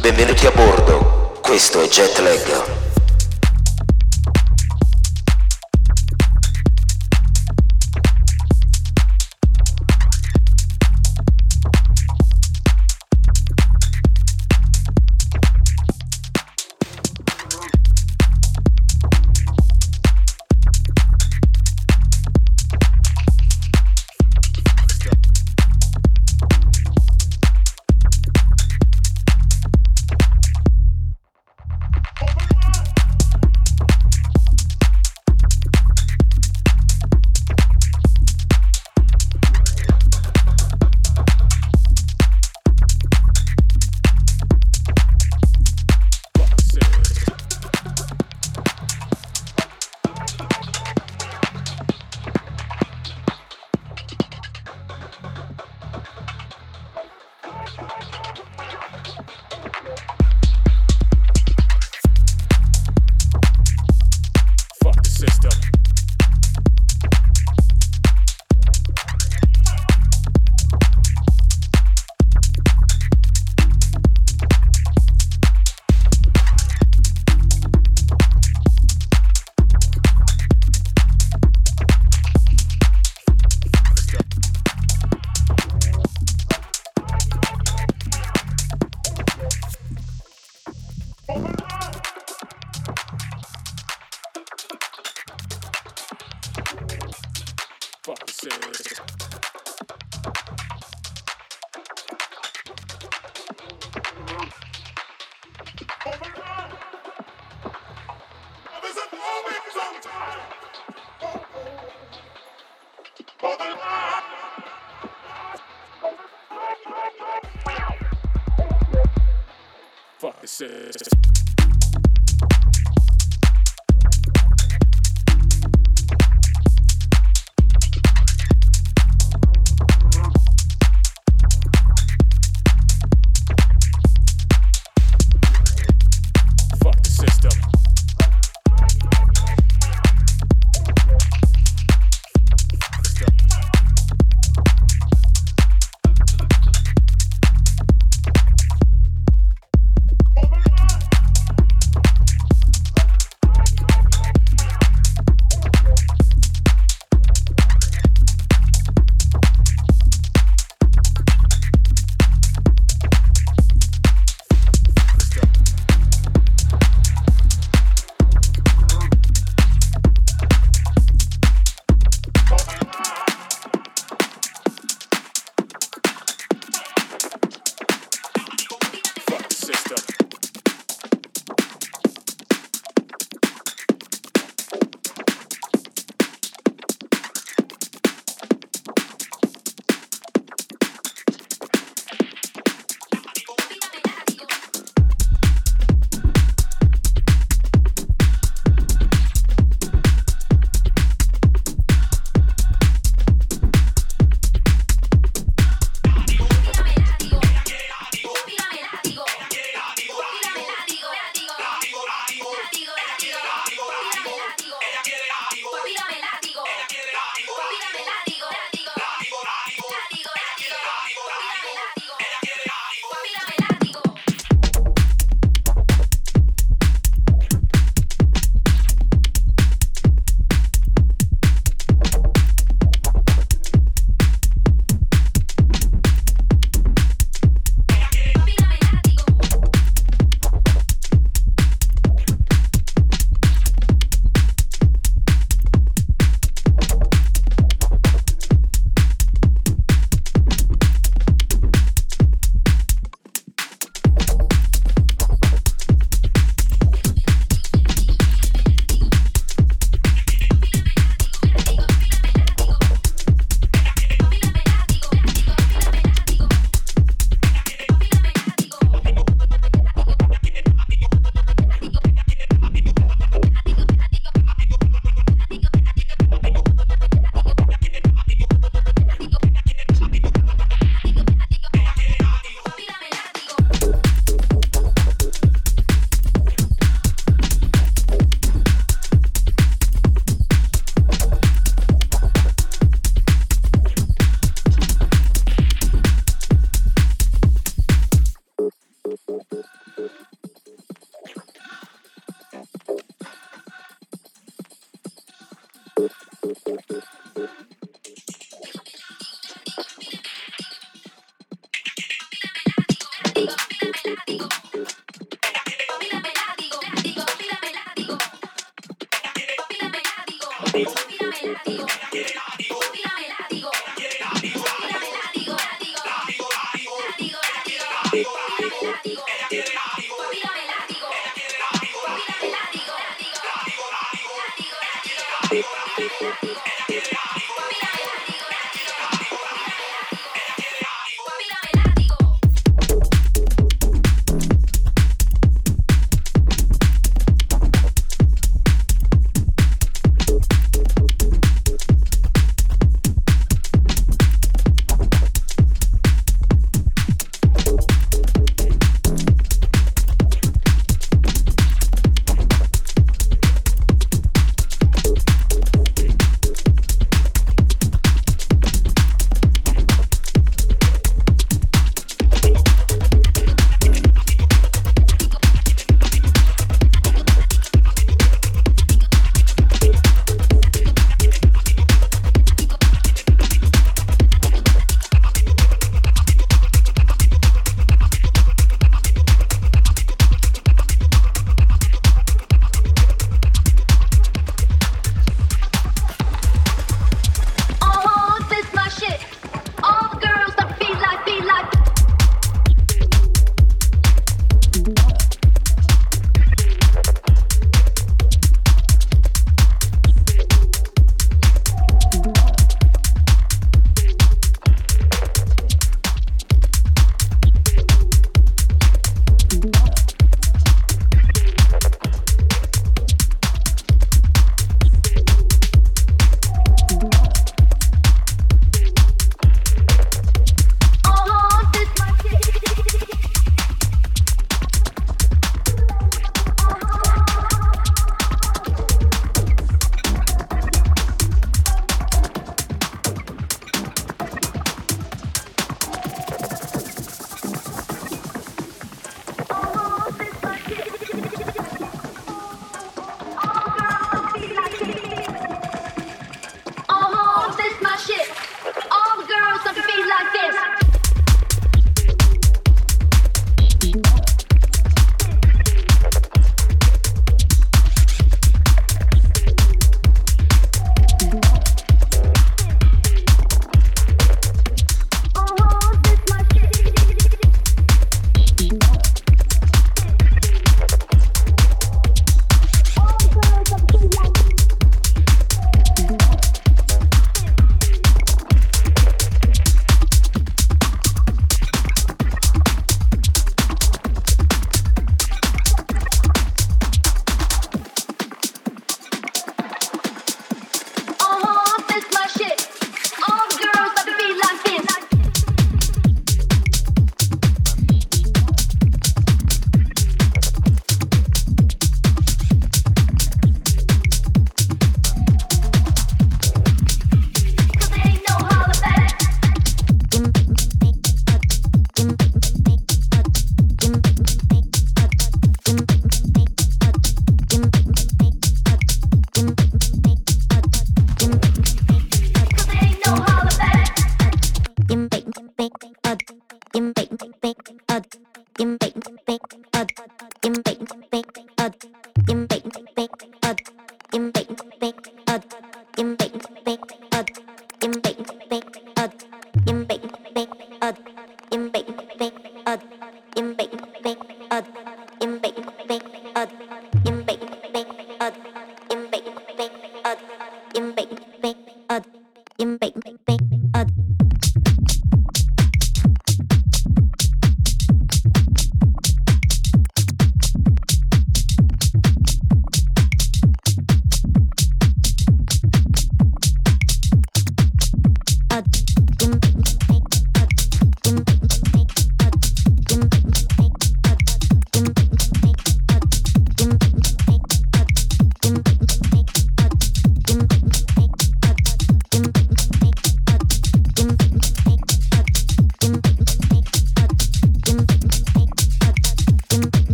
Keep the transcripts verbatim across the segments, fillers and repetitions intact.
Benvenuti a bordo, questo è Jetlag.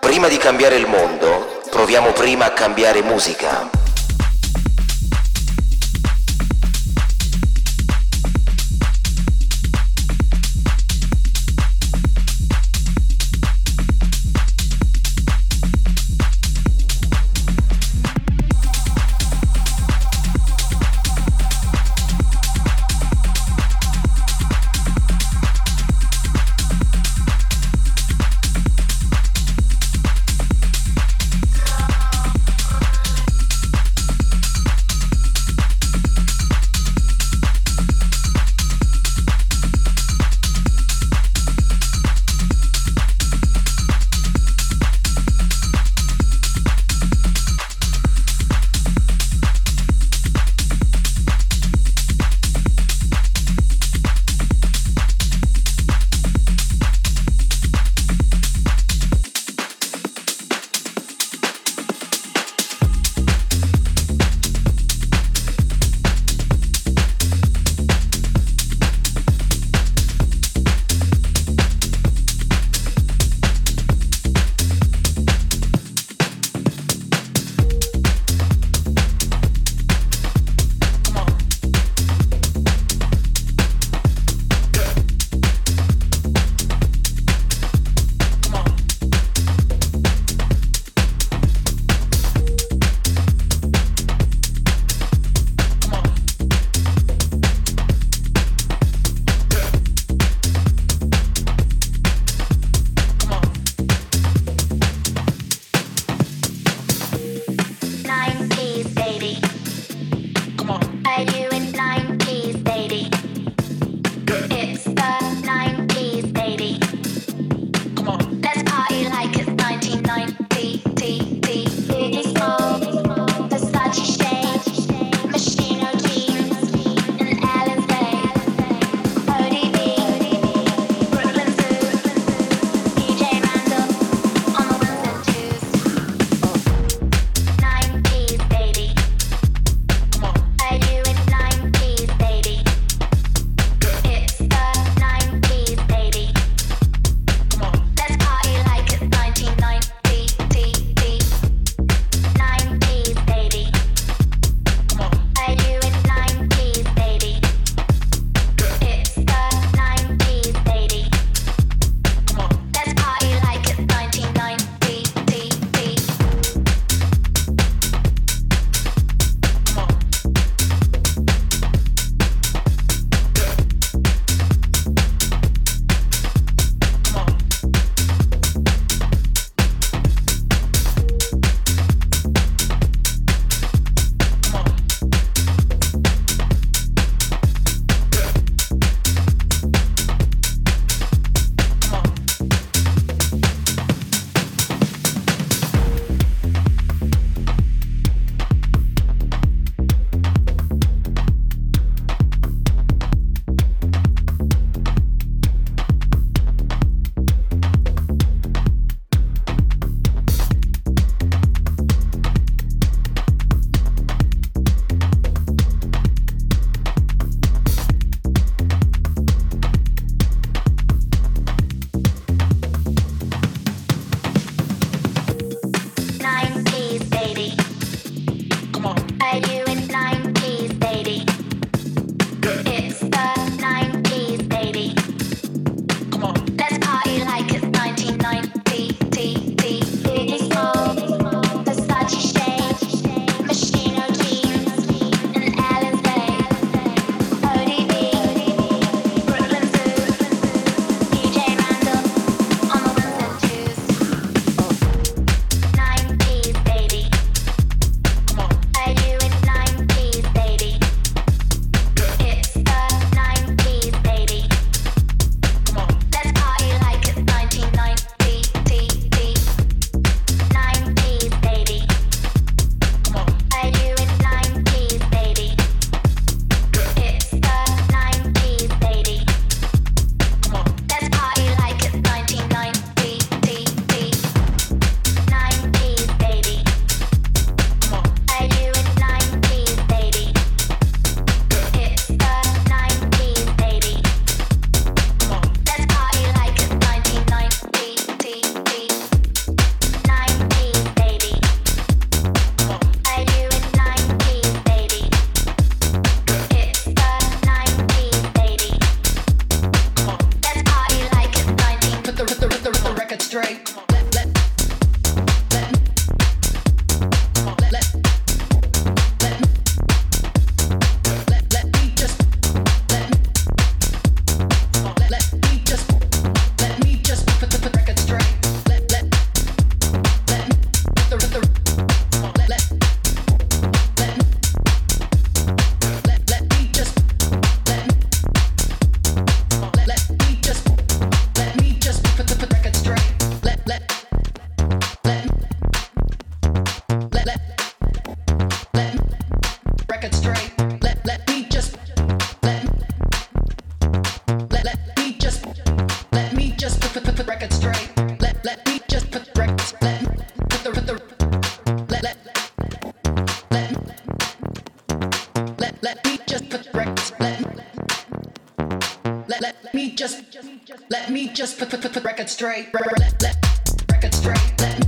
Prima di cambiare il mondo, proviamo prima a cambiare musica. record straight. Let let me just let let let me just let me just put put put the record straight. Let let me just put the record let put the put the let let let let let me just put the record let let let me just let me just put put put the record straight. Let let record straight. Let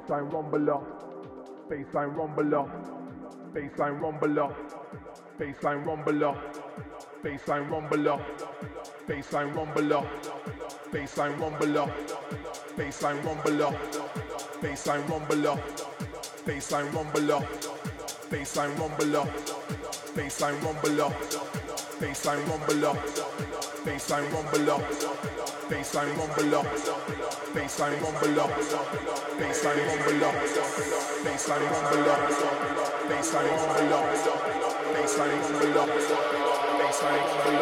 Baseline rumble up, baseline rumble up, baseline rumble up, baseline rumble up, baseline rumble up, baseline rumble up, baseline rumble up, baseline rumble up, baseline rumble up, baseline rumble up, baseline rumble up, baseline rumble up, baseline rumble up, baseline rumble up, baseline rumble up. Baseline rumble up, baseline rumble up, baseline rumble up, baseline rumble up, baseline rumble up, baseline rumble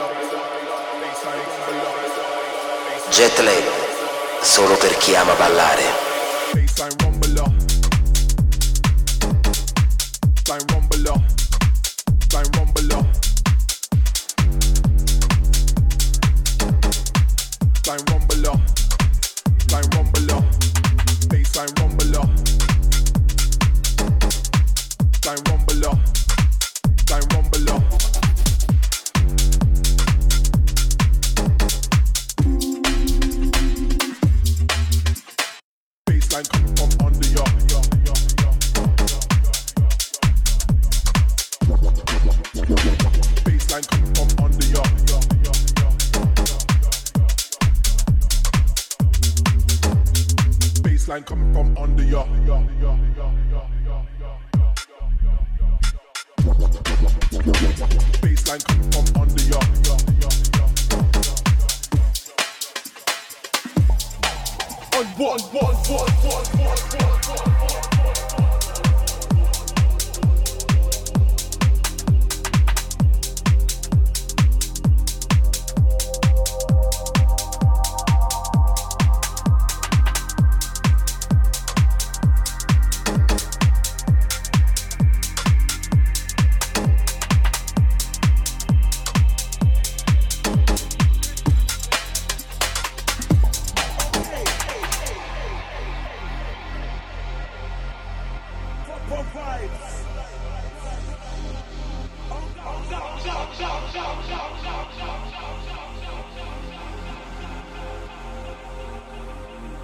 up, baseline rumble up. Jetlag, solo per chi ama ballare. Baseline rumble up, baseline rumble up, baseline rumble up, baseline rumble up. Baseline rumble up, baseline rumble up, baseline rumble up, baseline rumble up, baseline coming from under your, baseline coming from under your. Baseline coming from under ya. Baseline coming from under ya. On one, one, one, one, one,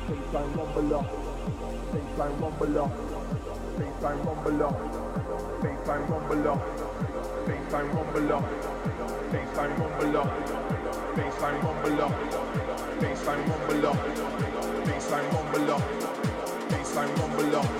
baseline rumble up, baseline rumble up, baseline rumble up, baseline rumble up, baseline rumble up, baseline rumble up, baseline rumble up, baseline rumble up, baseline rumble up, baseline rumble up, baseline rumble up, baseline rumble up, baseline rumble up, baseline rumble up, baseline rumble up, baseline rumble up.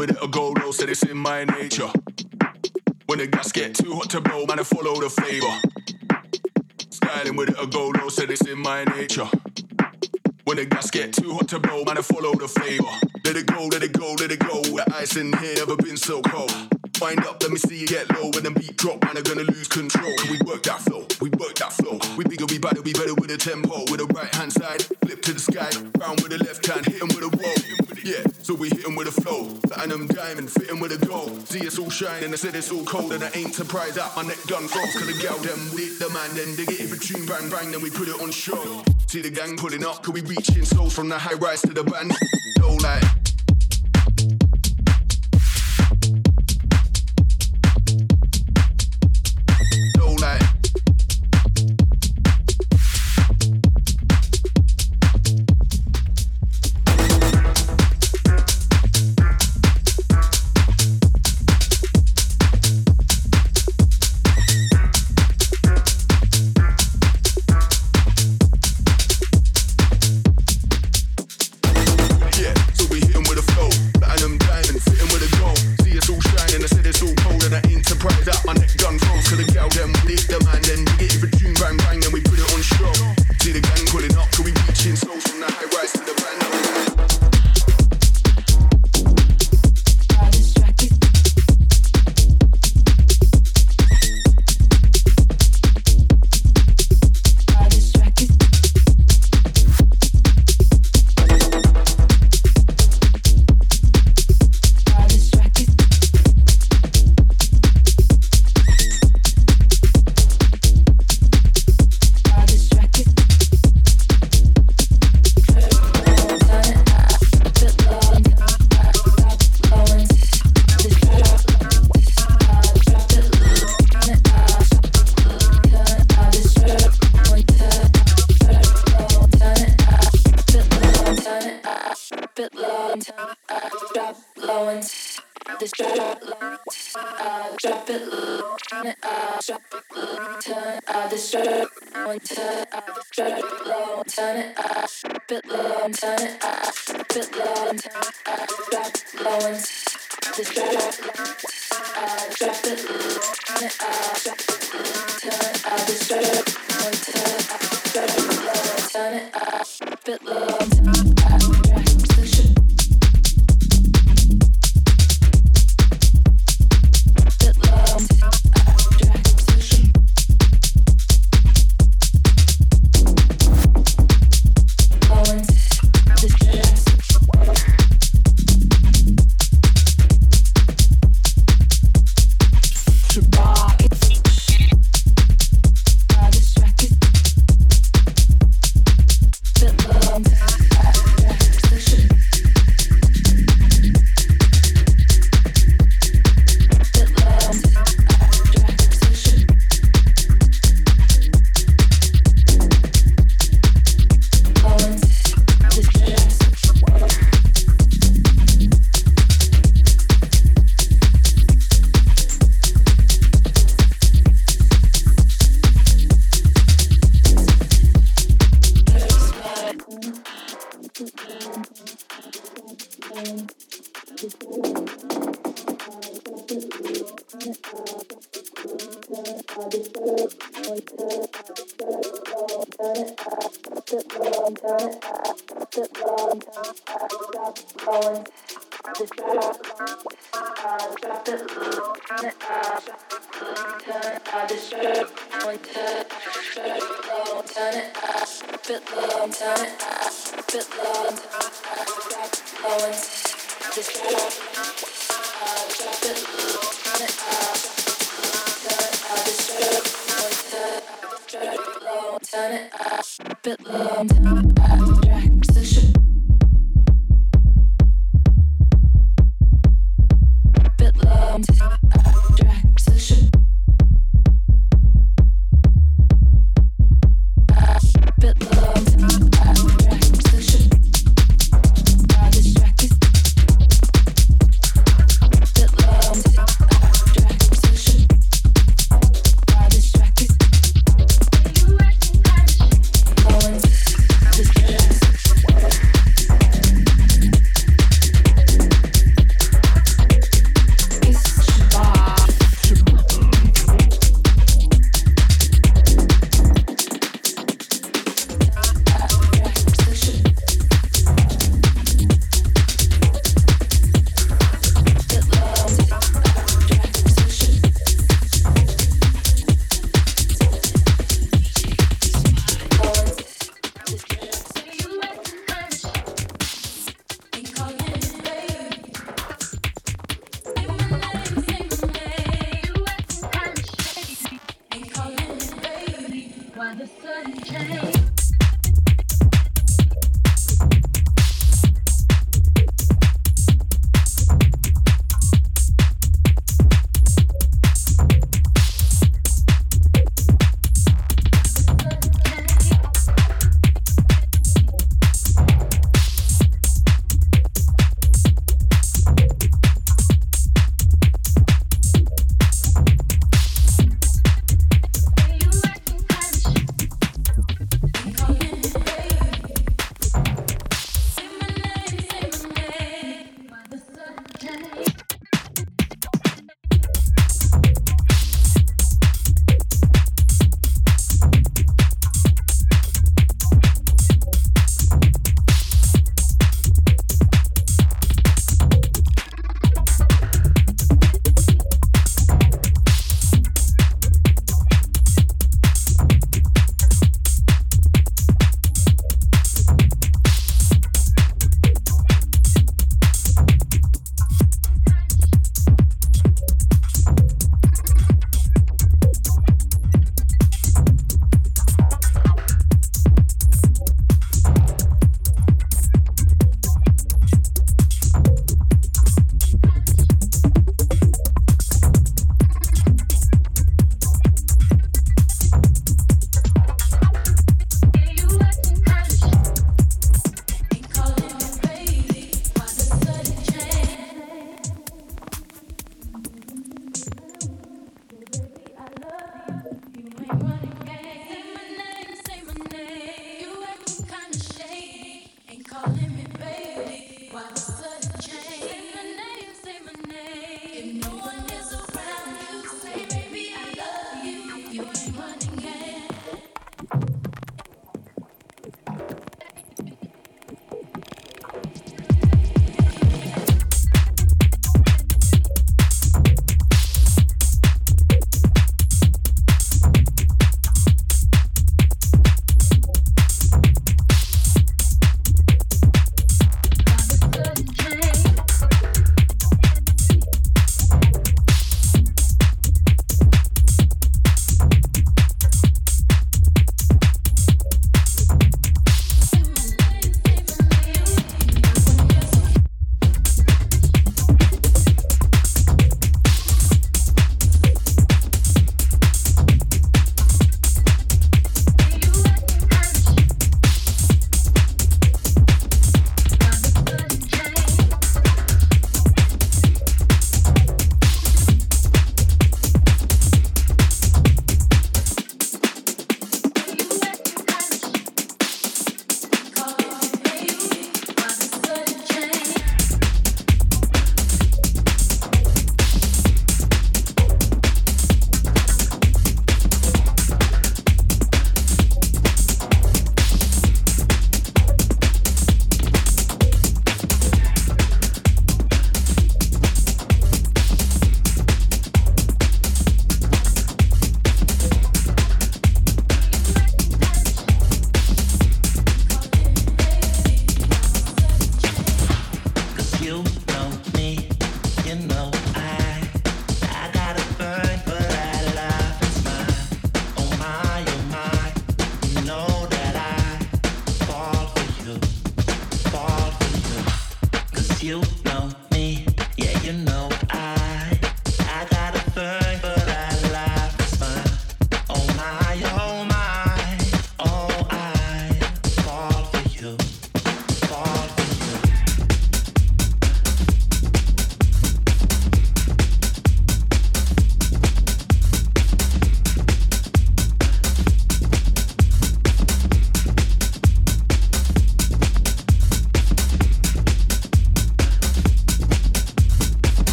with it or go low, said it's in my nature. When the gas get too hot to blow, man, I follow the flavor. Styling with it or go low, said it's in my nature. When the gas get too hot to blow, man, I follow the flavor. Let it go, let it go, let it go. The ice in here never been so cold. Wind up, let me see you get low. When the beat drop, man, I'm gonna lose control. We work that flow, we work that flow. We bigger, we better, we better with the tempo. With the right hand side, flip to the sky. Round with the left hand, hit him with a roll. Yeah, so we hit him with a flow. Platinum diamond, fit him with a gold. See it's all shining, I said it's all cold. And I ain't surprised that my neck done froze. Cause the gal them with the man, then they get it between bang bang. Then we put it on show. See the gang pulling up, cause we reaching souls from the high rise to the band. Low light. This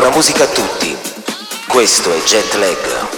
Buona musica a tutti. Questo è Jetlag.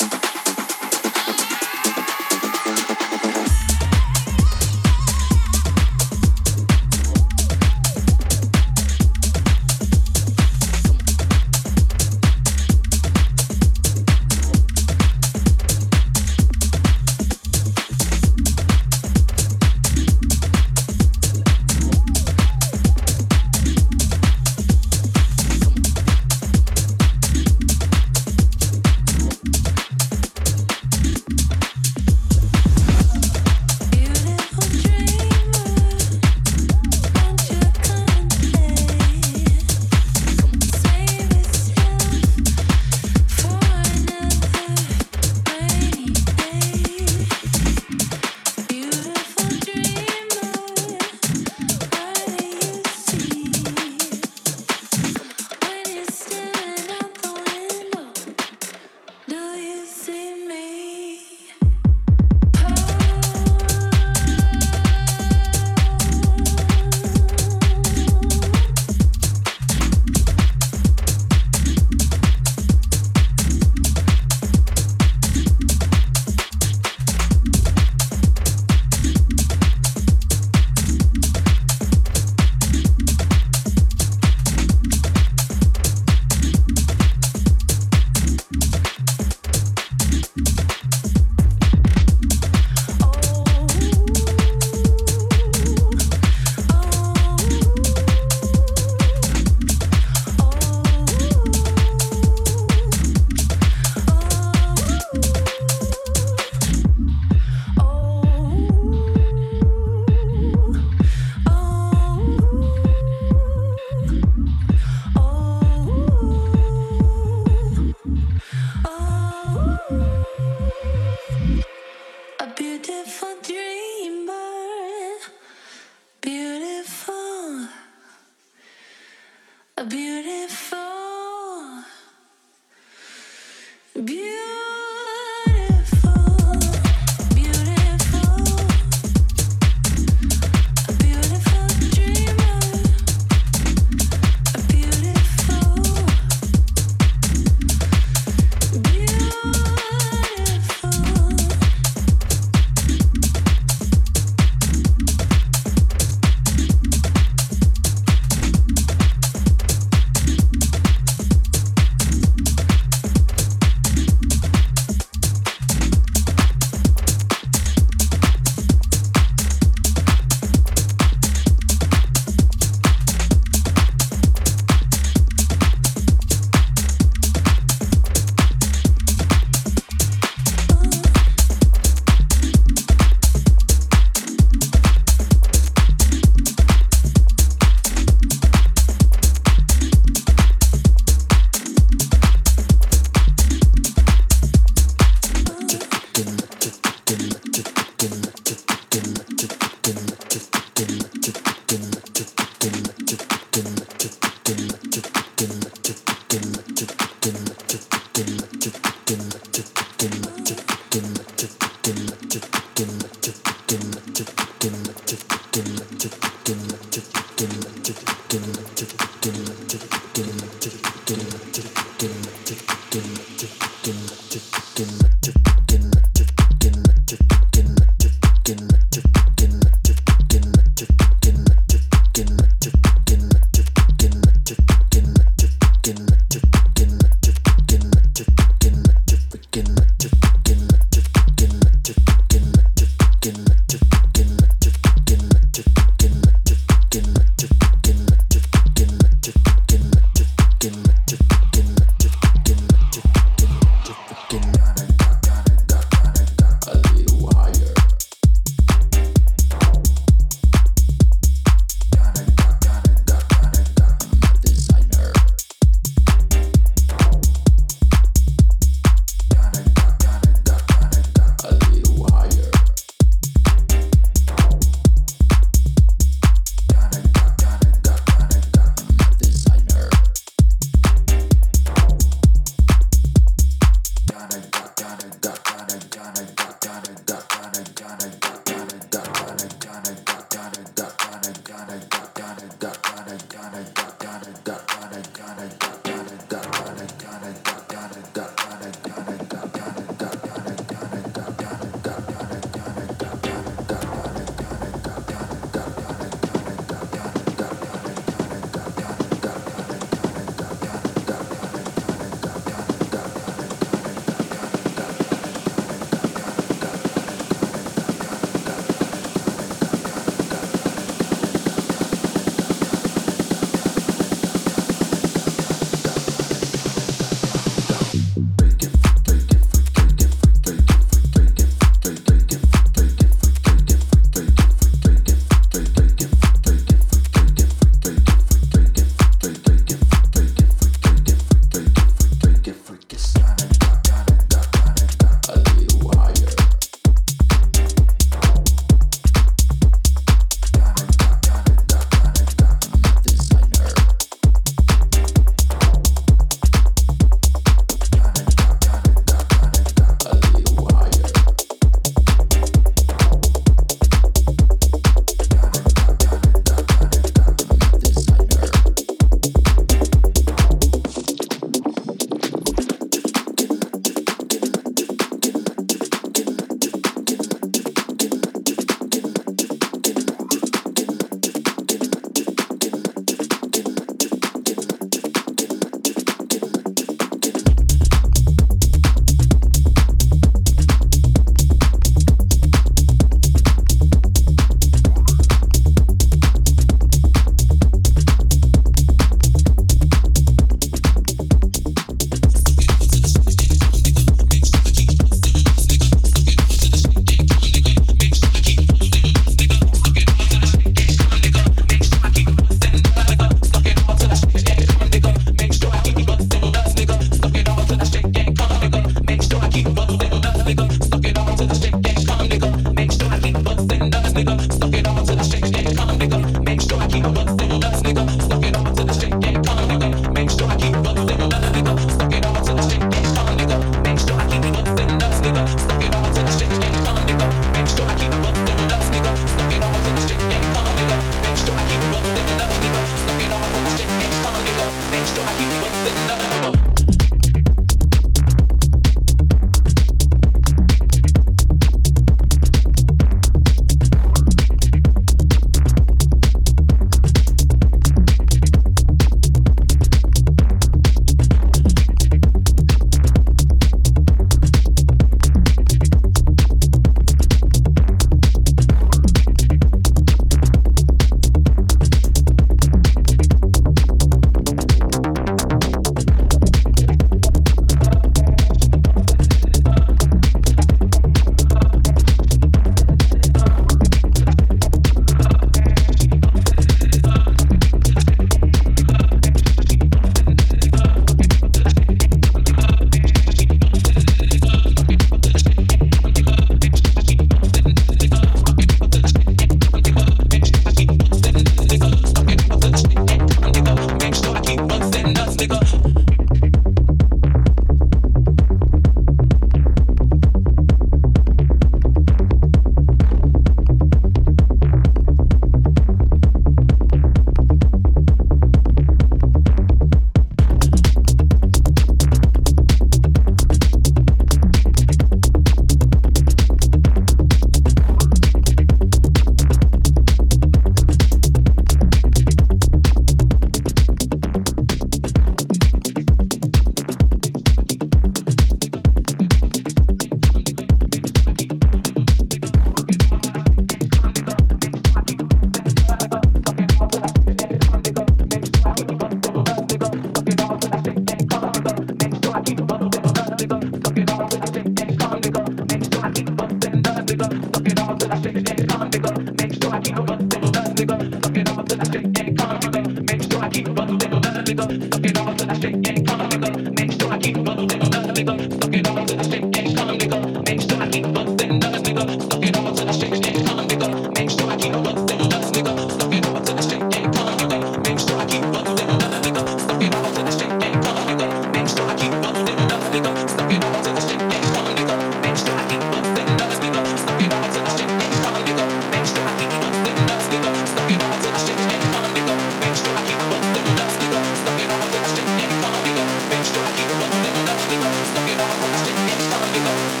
Let's go.